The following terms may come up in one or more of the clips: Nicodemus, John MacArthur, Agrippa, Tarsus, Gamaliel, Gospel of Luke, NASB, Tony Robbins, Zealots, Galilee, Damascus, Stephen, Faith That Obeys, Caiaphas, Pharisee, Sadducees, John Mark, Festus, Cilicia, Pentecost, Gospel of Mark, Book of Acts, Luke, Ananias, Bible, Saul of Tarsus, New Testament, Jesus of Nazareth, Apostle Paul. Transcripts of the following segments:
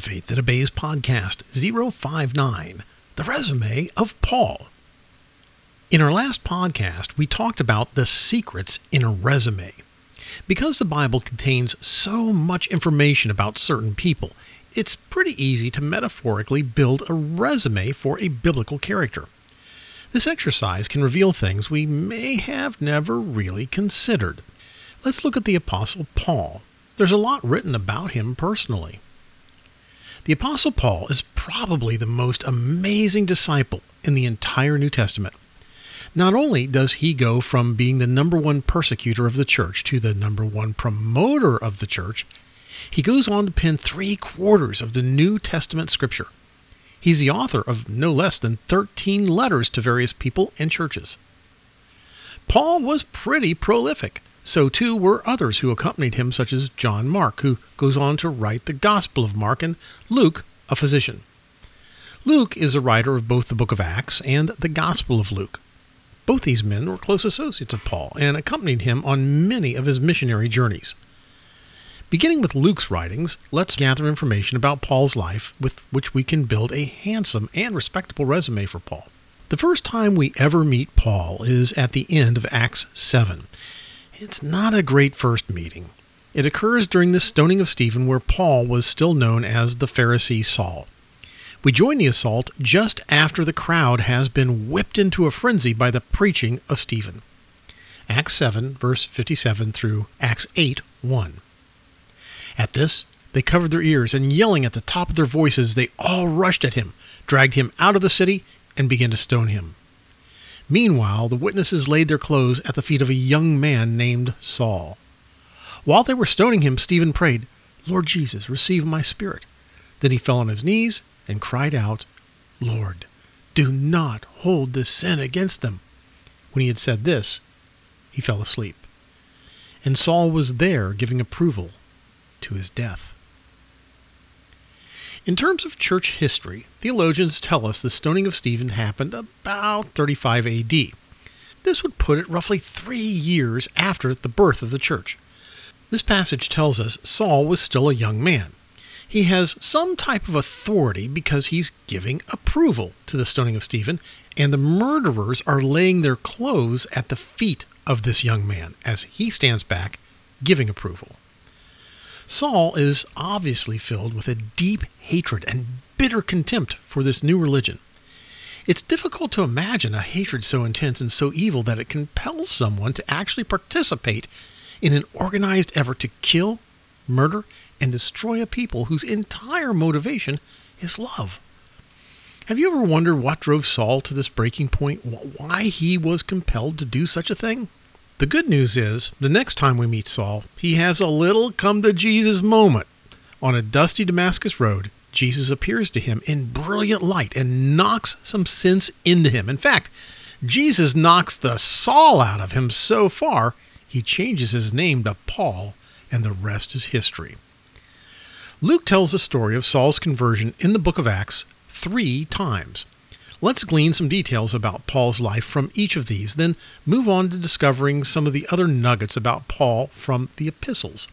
Faith That Obeys podcast 059, The Resume of Paul. In our last podcast, we talked about the secrets in a resume. Because the Bible contains so much information about certain people, it's pretty easy to metaphorically build a resume for a biblical character. This exercise can reveal things we may have never really considered. Let's look at the Apostle Paul. There's a lot written about him personally. The Apostle Paul is probably the most amazing disciple in the entire New Testament. Not only does he go from being the number one persecutor of the church to the number one promoter of the church, he goes on to pen 3/4 of the New Testament scripture. He's the author of no less than 13 letters to various people and churches. Paul was pretty prolific. So too were others who accompanied him, such as John Mark, who goes on to write the Gospel of Mark, and Luke, a physician. Luke is the writer of both the Book of Acts and the Gospel of Luke. Both these men were close associates of Paul and accompanied him on many of his missionary journeys. Beginning with Luke's writings, let's gather information about Paul's life with which we can build a handsome and respectable resume for Paul. The first time we ever meet Paul is at the end of Acts 7. It's not a great first meeting. It occurs during the stoning of Stephen, where Paul was still known as the Pharisee Saul. We join the assault just after the crowd has been whipped into a frenzy by the preaching of Stephen. Acts 7, verse 57 through Acts 8, 1. At this, they covered their ears, and yelling at the top of their voices, they all rushed at him, dragged him out of the city, and began to stone him. Meanwhile, the witnesses laid their clothes at the feet of a young man named Saul. While they were stoning him, Stephen prayed, "Lord Jesus, receive my spirit." Then he fell on his knees and cried out, "Lord, do not hold this sin against them." When he had said this, he fell asleep. And Saul was there giving approval to his death. In terms of church history, theologians tell us the stoning of Stephen happened about 35 AD. This would put it roughly 3 years after the birth of the church. This passage tells us Saul was still a young man. He has some type of authority because he's giving approval to the stoning of Stephen, and the murderers are laying their clothes at the feet of this young man as he stands back, giving approval. Saul is obviously filled with a deep hatred and bitter contempt for this new religion. It's difficult to imagine a hatred so intense and so evil that it compels someone to actually participate in an organized effort to kill, murder, and destroy a people whose entire motivation is love. Have you ever wondered what drove Saul to this breaking point? Why he was compelled to do such a thing? The good news is, the next time we meet Saul, he has a little come-to-Jesus moment. On a dusty Damascus road, Jesus appears to him in brilliant light and knocks some sense into him. In fact, Jesus knocks the Saul out of him so far, he changes his name to Paul, and the rest is history. Luke tells the story of Saul's conversion in the book of Acts 3 times. Let's glean some details about Paul's life from each of these, then move on to discovering some of the other nuggets about Paul from the epistles.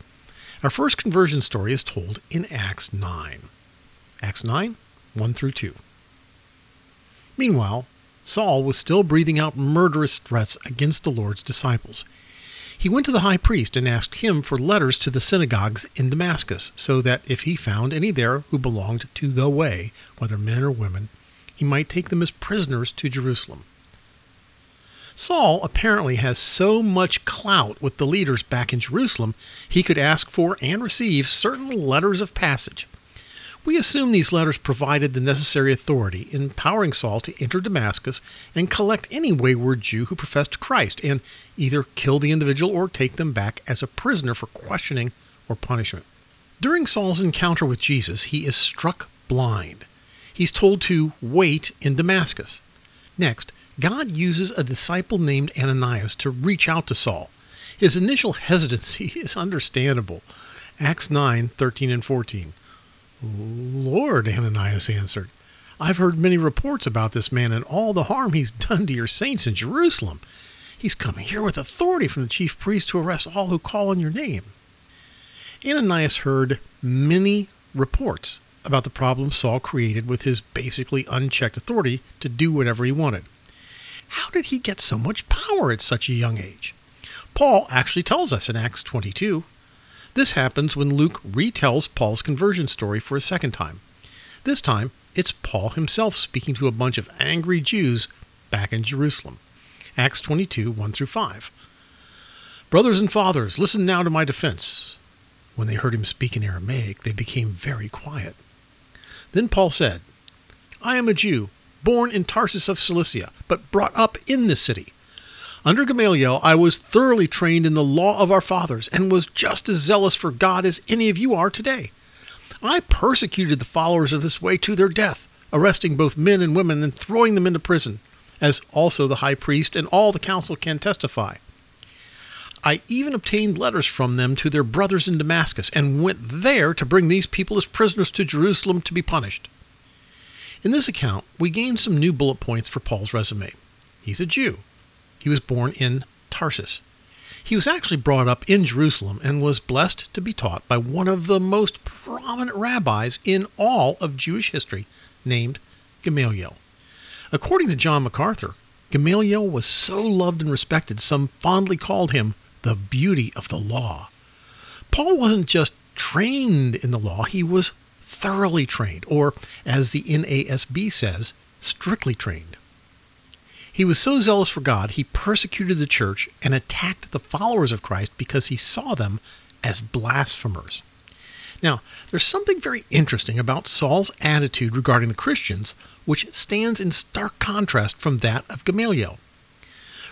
Our first conversion story is told in Acts 9. Acts 9, 1 through 2. Meanwhile, Saul was still breathing out murderous threats against the Lord's disciples. He went to the high priest and asked him for letters to the synagogues in Damascus, so that if he found any there who belonged to the way, whether men or women, he might take them as prisoners to Jerusalem. Saul apparently has so much clout with the leaders back in Jerusalem, he could ask for and receive certain letters of passage. We assume these letters provided the necessary authority, empowering Saul to enter Damascus and collect any wayward Jew who professed Christ, and either kill the individual or take them back as a prisoner for questioning or punishment. During Saul's encounter with Jesus, he is struck blind. He's told to wait in Damascus. Next, God uses a disciple named Ananias to reach out to Saul. His initial hesitancy is understandable. Acts 9, 13 and 14. "Lord," Ananias answered, "I've heard many reports about this man and all the harm he's done to your saints in Jerusalem. He's come here with authority from the chief priest to arrest all who call on your name." Ananias heard many reports about the problem Saul created with his basically unchecked authority to do whatever he wanted. How did he get so much power at such a young age? Paul actually tells us in Acts 22. This happens when Luke retells Paul's conversion story for a second time. This time, it's Paul himself speaking to a bunch of angry Jews back in Jerusalem. Acts 22, 1-5. Brothers and fathers, listen now to my defense. When they heard him speak in Aramaic, they became very quiet. Then Paul said, I am a Jew, born in Tarsus of Cilicia, but brought up in this city. Under Gamaliel, I was thoroughly trained in the law of our fathers and was just as zealous for God as any of you are today. I persecuted the followers of this way to their death, arresting both men and women and throwing them into prison, as also the high priest and all the council can testify. I even obtained letters from them to their brothers in Damascus and went there to bring these people as prisoners to Jerusalem to be punished. In this account, we gain some new bullet points for Paul's resume. He's a Jew. He was born in Tarsus. He was actually brought up in Jerusalem and was blessed to be taught by one of the most prominent rabbis in all of Jewish history, named Gamaliel. According to John MacArthur, Gamaliel was so loved and respected, some fondly called him the beauty of the law. Paul wasn't just trained in the law, he was thoroughly trained, or as the NASB says, strictly trained. He was so zealous for God, he persecuted the church and attacked the followers of Christ because he saw them as blasphemers. Now, there's something very interesting about Saul's attitude regarding the Christians, which stands in stark contrast from that of Gamaliel.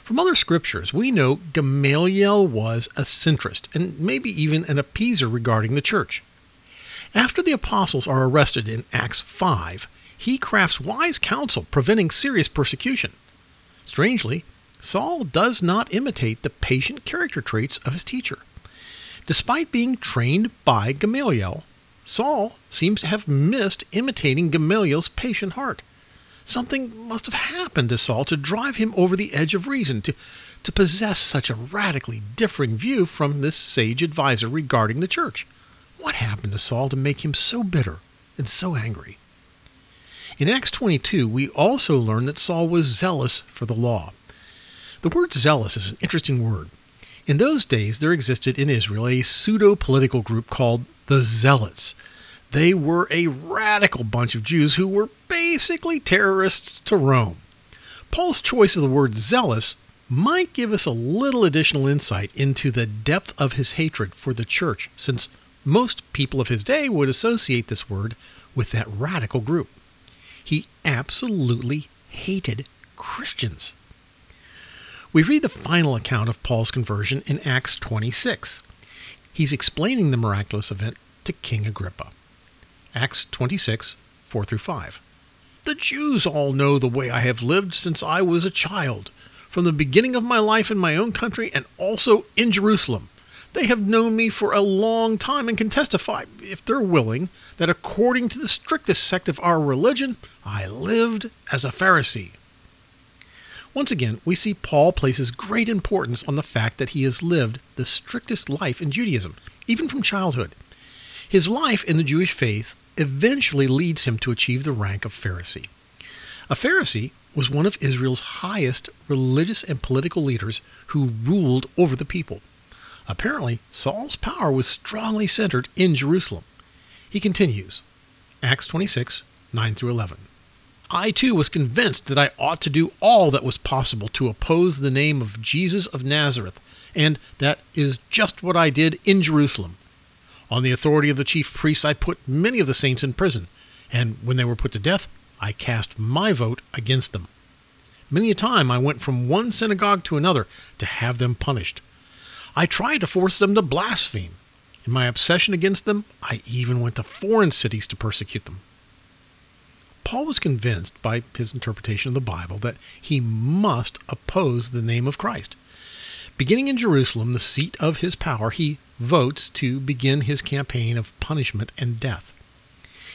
From other scriptures, we know Gamaliel was a centrist and maybe even an appeaser regarding the church. After the apostles are arrested in Acts 5, he crafts wise counsel preventing serious persecution. Strangely, Saul does not imitate the patient character traits of his teacher. Despite being trained by Gamaliel, Saul seems to have missed imitating Gamaliel's patient heart. Something must have happened to Saul to drive him over the edge of reason, to possess such a radically differing view from this sage advisor regarding the church. What happened to Saul to make him so bitter and so angry? In Acts 22, we also learn that Saul was zealous for the law. The word zealous is an interesting word. In those days, there existed in Israel a pseudo-political group called the Zealots. They were a radical bunch of Jews who were basically terrorists to Rome. Paul's choice of the word zealous might give us a little additional insight into the depth of his hatred for the church, since most people of his day would associate this word with that radical group. He absolutely hated Christians. We read the final account of Paul's conversion in Acts 26. He's explaining the miraculous event to King Agrippa. Acts 26, 4-5. The Jews all know the way I have lived since I was a child, from the beginning of my life in my own country and also in Jerusalem. They have known me for a long time and can testify, if they're willing, that according to the strictest sect of our religion, I lived as a Pharisee. Once again, we see Paul places great importance on the fact that he has lived the strictest life in Judaism, even from childhood. His life in the Jewish faith eventually leads him to achieve the rank of Pharisee. A Pharisee was one of Israel's highest religious and political leaders who ruled over the people. Apparently, Saul's power was strongly centered in Jerusalem. He continues, Acts 26, 9-11. I too was convinced that I ought to do all that was possible to oppose the name of Jesus of Nazareth, and that is just what I did in Jerusalem. On the authority of the chief priests, I put many of the saints in prison, and when they were put to death, I cast my vote against them. Many a time I went from one synagogue to another to have them punished. I tried to force them to blaspheme. In my obsession against them, I even went to foreign cities to persecute them. Paul was convinced by his interpretation of the Bible that he must oppose the name of Christ. Beginning in Jerusalem, the seat of his power, he votes to begin his campaign of punishment and death.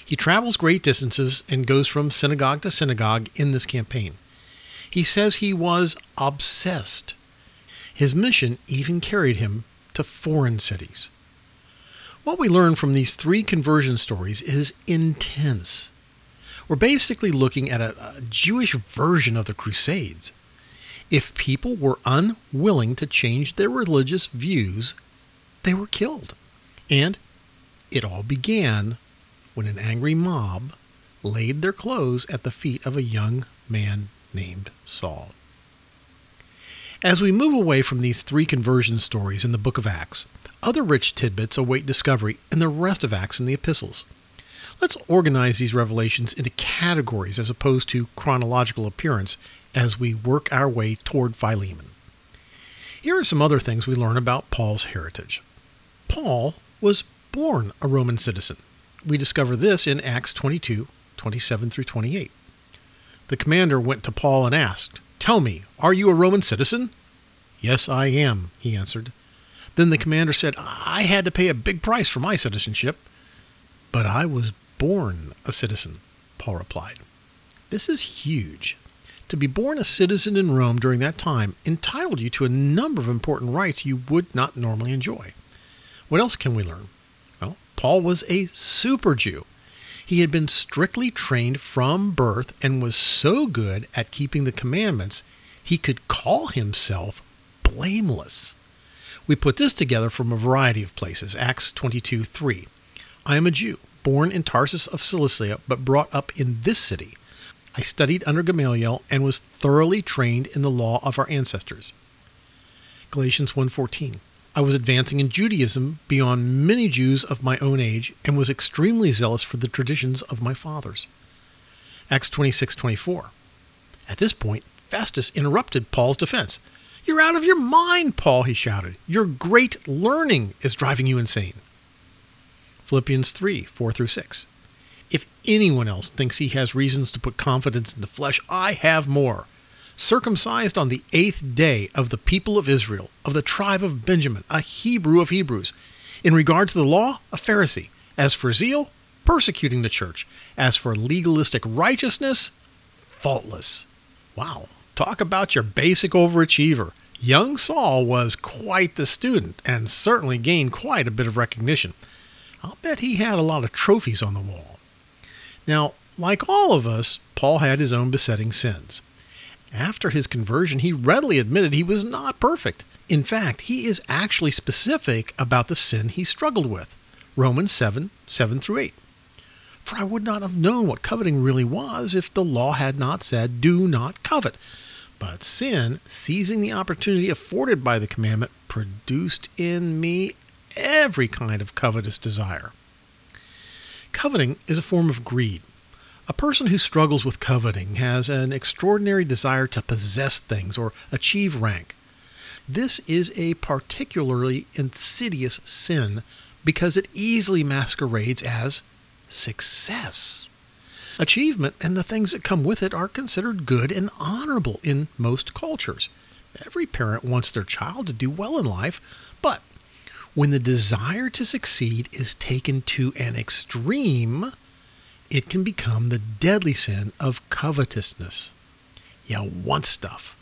He travels great distances and goes from synagogue to synagogue in this campaign. He says he was obsessed. His mission even carried him to foreign cities. What we learn from these three conversion stories is intense. We're basically looking at a Jewish version of the Crusades. If people were unwilling to change their religious views, they were killed. And it all began when an angry mob laid their clothes at the feet of a young man named Saul. As we move away from these three conversion stories in the book of Acts, other rich tidbits await discovery in the rest of Acts and the epistles. Let's organize these revelations into categories as opposed to chronological appearance as we work our way toward Philemon. Here are some other things we learn about Paul's heritage. Paul was born a Roman citizen. We discover this in Acts 22, 27 through 28. The commander went to Paul and asked, "Tell me, are you a Roman citizen?" "Yes, I am," he answered. Then the commander said, "I had to pay a big price for my citizenship." "But I was born a citizen," Paul replied. This is huge. To be born a citizen in Rome during that time entitled you to a number of important rights you would not normally enjoy. What else can we learn? Well, Paul was a super Jew. He had been strictly trained from birth and was so good at keeping the commandments, he could call himself blameless. We put this together from a variety of places. Acts 22:3. "I am a Jew, born in Tarsus of Cilicia, but brought up in this city. I studied under Gamaliel and was thoroughly trained in the law of our ancestors." Galatians 1:14. "I was advancing in Judaism beyond many Jews of my own age and was extremely zealous for the traditions of my fathers." Acts 26:24. At this point, Festus interrupted Paul's defense. "You're out of your mind, Paul," he shouted. "Your great learning is driving you insane." Philippians 3:4 through 6. "If anyone else thinks he has reasons to put confidence in the flesh, I have more. Circumcised on the 8th day of the people of Israel, of the tribe of Benjamin, a Hebrew of Hebrews. In regard to the law, a Pharisee. As for zeal, persecuting the church. As for legalistic righteousness, faultless." Wow. Talk about your basic overachiever. Young Saul was quite the student and certainly gained quite a bit of recognition. I'll bet he had a lot of trophies on the wall. Now, like all of us, Paul had his own besetting sins. After his conversion, he readily admitted he was not perfect. In fact, he is actually specific about the sin he struggled with. Romans 7:7 through 8. "For I would not have known what coveting really was if the law had not said, 'Do not covet.' But sin, seizing the opportunity afforded by the commandment, produced in me every kind of covetous desire." Coveting is a form of greed. A person who struggles with coveting has an extraordinary desire to possess things or achieve rank. This is a particularly insidious sin because it easily masquerades as success. Achievement and the things that come with it are considered good and honorable in most cultures. Every parent wants their child to do well in life, but when the desire to succeed is taken to an extreme, it can become the deadly sin of covetousness. You want stuff.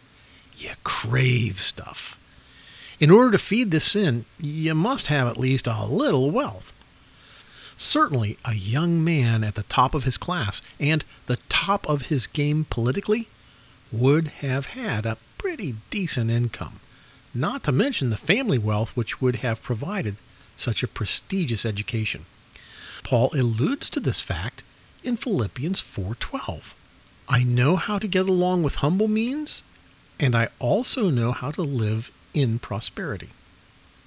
You crave stuff. In order to feed this sin, you must have at least a little wealth. Certainly, a young man at the top of his class and the top of his game politically would have had a pretty decent income, not to mention the family wealth which would have provided such a prestigious education. Paul alludes to this fact in Philippians 4:12. "I know how to get along with humble means, and I also know how to live in prosperity."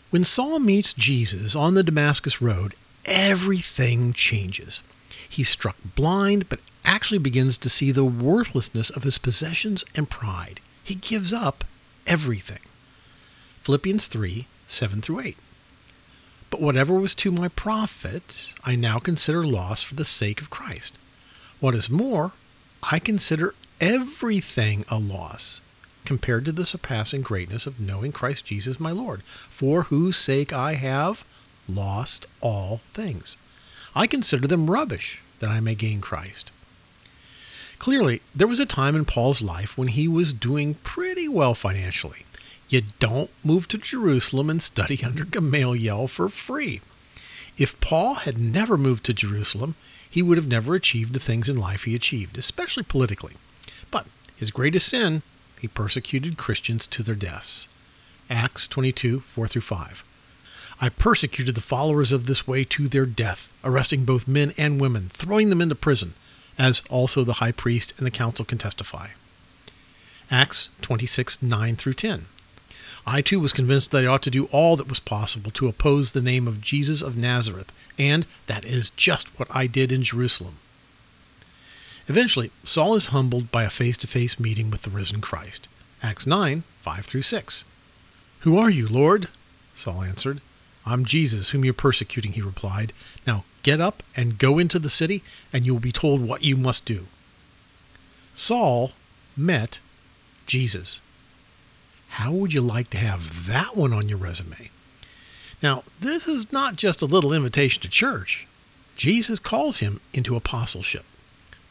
When Saul meets Jesus on the Damascus road, everything changes. He's struck blind, but actually begins to see the worthlessness of his possessions and pride. He gives up everything. Philippians 3:7 through 8. "But whatever was to my profit, I now consider loss for the sake of Christ. What is more, I consider everything a loss, compared to the surpassing greatness of knowing Christ Jesus my Lord, for whose sake I have lost all things. I consider them rubbish, that I may gain Christ." Clearly, there was a time in Paul's life when he was doing pretty well financially. You don't move to Jerusalem and study under Gamaliel for free. If Paul had never moved to Jerusalem, he would have never achieved the things in life he achieved, especially politically. But his greatest sin, he persecuted Christians to their deaths. Acts 22, 4-5. I persecuted the followers of this way to their death, arresting both men and women, throwing them into prison, as also the high priest and the council can testify. Acts 26, 9-10. I too was convinced that I ought to do all that was possible to oppose the name of Jesus of Nazareth, and that is just what I did in Jerusalem. Eventually, Saul is humbled by a face-to-face meeting with the risen Christ. Acts 9, 5-6. Who are you, Lord? Saul answered. I'm Jesus, whom you're persecuting, he replied. Now get up and go into the city, and you will be told what you must do. Saul met Jesus. How would you like to have that one on your resume? Now, this is not just a little invitation to church. Jesus calls him into apostleship.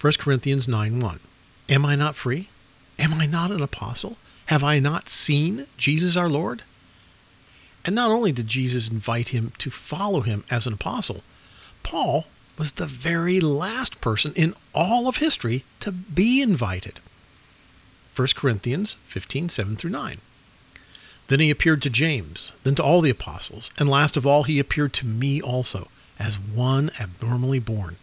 1 Corinthians 9:1. Am I not free? Am I not an apostle? Have I not seen Jesus our Lord? And not only did Jesus invite him to follow him as an apostle, Paul was the very last person in all of history to be invited. 1 Corinthians 15, 7-9. Then he appeared to James, then to all the apostles, and last of all he appeared to me also, as one abnormally born.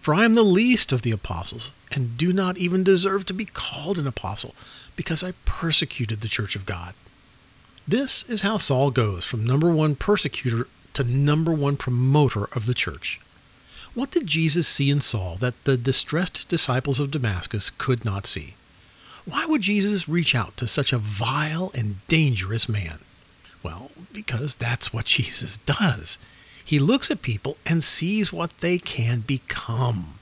For I am the least of the apostles, and do not even deserve to be called an apostle, because I persecuted the church of God. This is how Saul goes from number one persecutor to number one promoter of the church. What did Jesus see in Saul that the distressed disciples of Damascus could not see? Why would Jesus reach out to such a vile and dangerous man? Well, because that's what Jesus does. He looks at people and sees what they can become,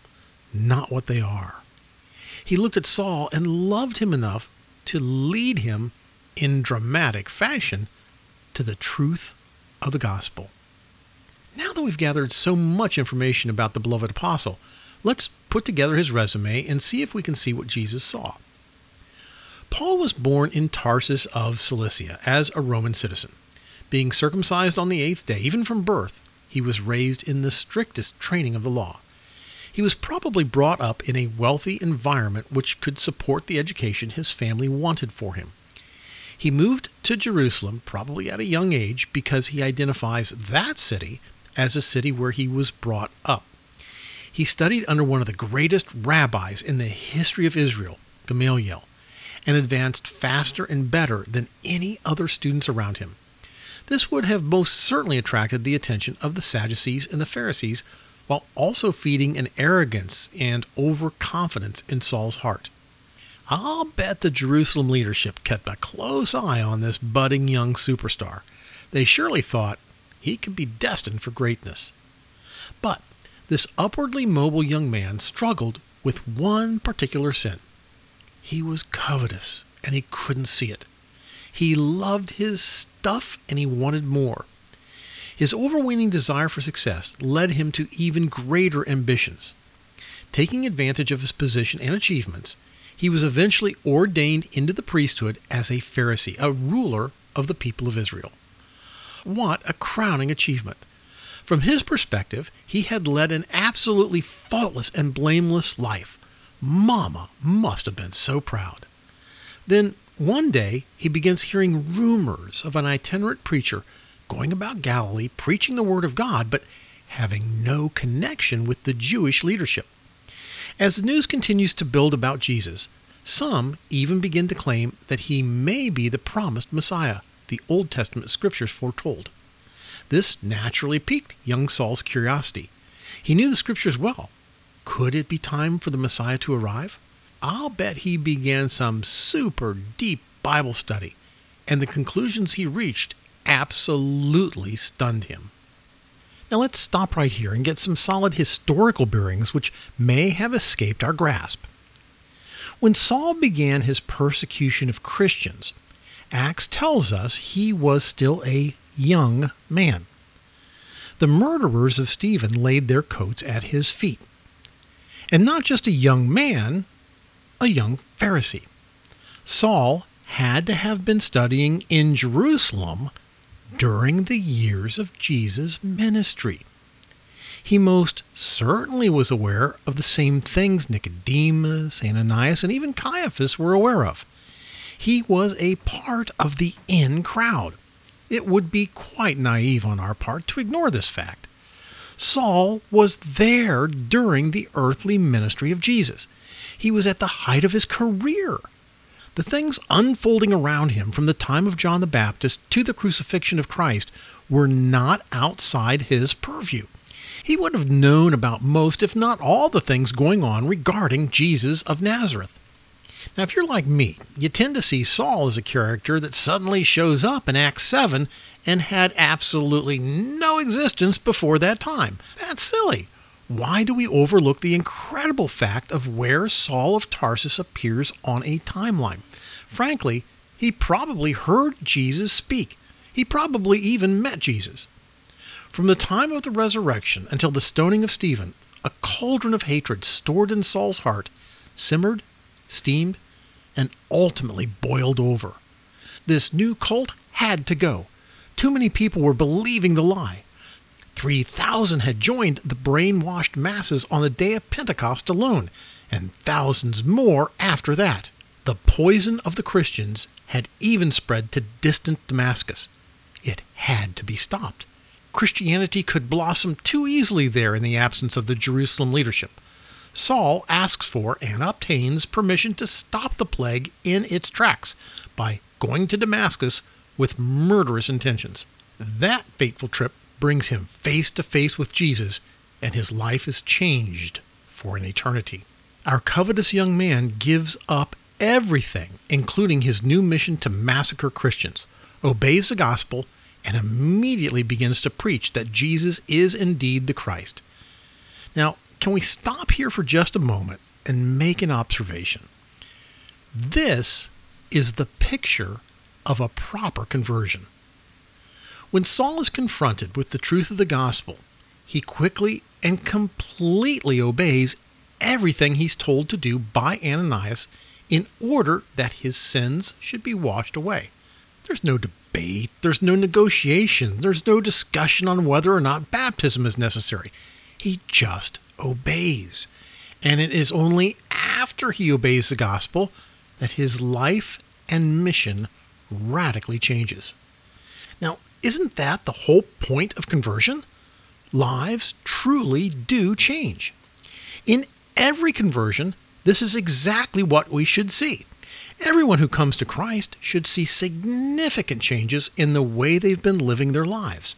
not what they are. He looked at Saul and loved him enough to lead him in dramatic fashion to the truth of the gospel. Now that we've gathered so much information about the beloved apostle, let's put together his resume and see if we can see what Jesus saw. Paul was born in Tarsus of Cilicia as a Roman citizen. Being circumcised on the 8th day, even from birth, he was raised in the strictest training of the law. He was probably brought up in a wealthy environment which could support the education his family wanted for him. He moved to Jerusalem, probably at a young age, because he identifies that city as a city where he was brought up. He studied under one of the greatest rabbis in the history of Israel, Gamaliel, and advanced faster and better than any other students around him. This would have most certainly attracted the attention of the Sadducees and the Pharisees, while also feeding an arrogance and overconfidence in Saul's heart. I'll bet the Jerusalem leadership kept a close eye on this budding young superstar. They surely thought he could be destined for greatness. But this upwardly mobile young man struggled with one particular sin. He was covetous, and he couldn't see it. He loved his stuff, and he wanted more. His overweening desire for success led him to even greater ambitions. Taking advantage of his position and achievements, he was eventually ordained into the priesthood as a Pharisee, a ruler of the people of Israel. What a crowning achievement! From his perspective, he had led an absolutely faultless and blameless life. Mama must have been so proud. Then one day he begins hearing rumors of an itinerant preacher going about Galilee preaching the word of God, but having no connection with the Jewish leadership. As the news continues to build about Jesus, some even begin to claim that he may be the promised Messiah the Old Testament scriptures foretold. This naturally piqued young Saul's curiosity. He knew the scriptures well. Could it be time for the Messiah to arrive? I'll bet he began some super deep Bible study, and the conclusions he reached absolutely stunned him. Now let's stop right here and get some solid historical bearings which may have escaped our grasp. When Saul began his persecution of Christians, Acts tells us he was still a young man. The murderers of Stephen laid their coats at his feet. And not just a young man, a young Pharisee. Saul had to have been studying in Jerusalem during the years of Jesus' ministry. he most certainly was aware of the same things Nicodemus, Ananias, and even Caiaphas were aware of. He was a part of the in crowd. It would be quite naive on our part to ignore this fact. Saul was there during the earthly ministry of Jesus. He was at the height of his career. The things unfolding around him from the time of John the Baptist to the crucifixion of Christ were not outside his purview. He would have known about most, if not all, the things going on regarding Jesus of Nazareth. Now, if you're like me, you tend to see Saul as a character that suddenly shows up in Acts 7 and had absolutely no existence before that time. That's silly. Why do we overlook the incredible fact of where Saul of Tarsus appears on a timeline? Frankly, he probably heard Jesus speak. He probably even met Jesus. From the time of the resurrection until the stoning of Stephen, a cauldron of hatred stored in Saul's heart simmered, steamed, and ultimately boiled over. This new cult had to go. Too many people were believing the lie. 3,000 had joined the brainwashed masses on the day of Pentecost alone, and thousands more after that. The poison of the Christians had even spread to distant Damascus. It had to be stopped. Christianity could blossom too easily there in the absence of the Jerusalem leadership. Saul asks for and obtains permission to stop the plague in its tracks by going to Damascus with murderous intentions. That fateful trip brings him face to face with Jesus, and his life is changed for an eternity. Our covetous young man gives up everything, including his new mission to massacre Christians, obeys the gospel, and immediately begins to preach that Jesus is indeed the Christ. Now, can we stop here for just a moment and make an observation? This is the picture of a proper conversion. When Saul is confronted with the truth of the gospel, he quickly and completely obeys everything he's told to do by Ananias in order that his sins should be washed away. There's no debate, there's no negotiation, there's no discussion on whether or not baptism is necessary. He just obeys. And it is only after he obeys the gospel that his life and mission radically changes. Now, isn't that the whole point of conversion? Lives truly do change. In every conversion, this is exactly what we should see. Everyone who comes to Christ should see significant changes in the way they've been living their lives.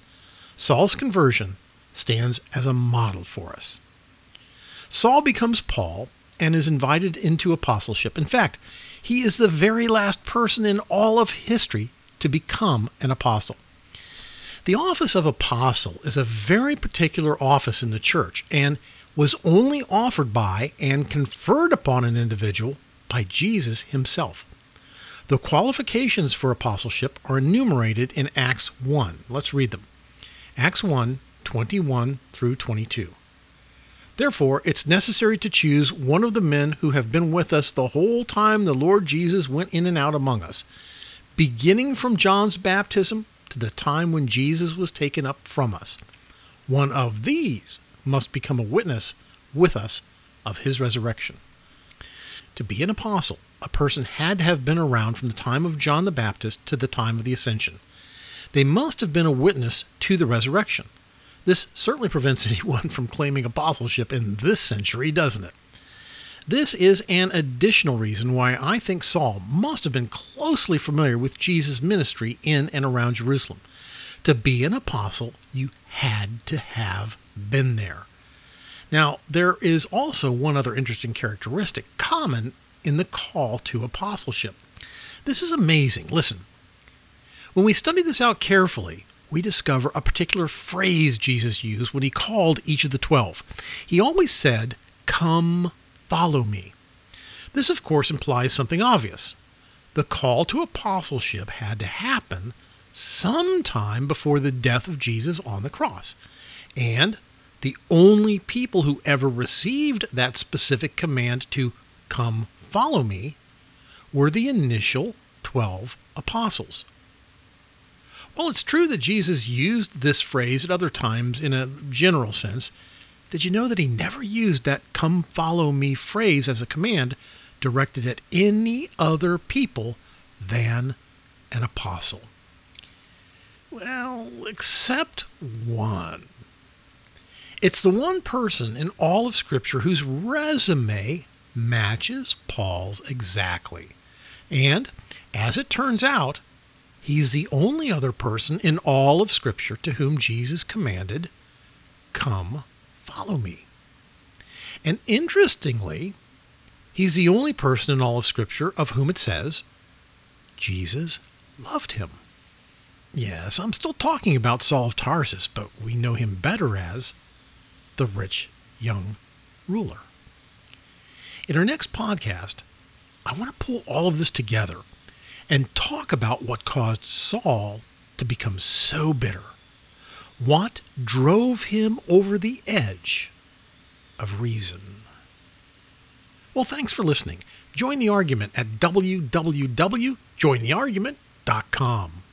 Saul's conversion stands as a model for us. Saul becomes Paul and is invited into apostleship. In fact, he is the very last person in all of history to become an apostle. The office of apostle is a very particular office in the church and was only offered by and conferred upon an individual by Jesus himself. The qualifications for apostleship are enumerated in Acts 1. Let's read them. Acts 1, 21 through 22. Therefore, it's necessary to choose one of the men who have been with us the whole time the Lord Jesus went in and out among us, beginning from John's baptism to the time when Jesus was taken up from us. One of these must become a witness with us of his resurrection. To be an apostle, a person had to have been around from the time of John the Baptist to the time of the ascension. They must have been a witness to the resurrection. This certainly prevents anyone from claiming apostleship in this century, doesn't it? This is an additional reason why I think Saul must have been closely familiar with Jesus' ministry in and around Jerusalem. To be an apostle, you had to have been there. Now, there is also one other interesting characteristic common in the call to apostleship. This is amazing. Listen, when we study this out carefully, we discover a particular phrase Jesus used when he called each of the 12. He always said, "Come, follow me." This, of course, implies something obvious. The call to apostleship had to happen sometime before the death of Jesus on the cross. And the only people who ever received that specific command to come follow me were the initial 12 apostles. While it's true that Jesus used this phrase at other times in a general sense, Did you know that he never used that "come follow me" phrase as a command directed at any other people than an apostle? Well, except one. It's the one person in all of Scripture whose resume matches Paul's exactly. And, as it turns out, he's the only other person in all of Scripture to whom Jesus commanded, "Come, follow me." And interestingly, he's the only person in all of Scripture of whom it says, Jesus loved him. Yes, I'm still talking about Saul of Tarsus, but we know him better as the rich young ruler. In our next podcast, I want to pull all of this together and talk about what caused Saul to become so bitter. What drove him over the edge of reason? Well, thanks for listening. Join the argument at www.jointheargument.com.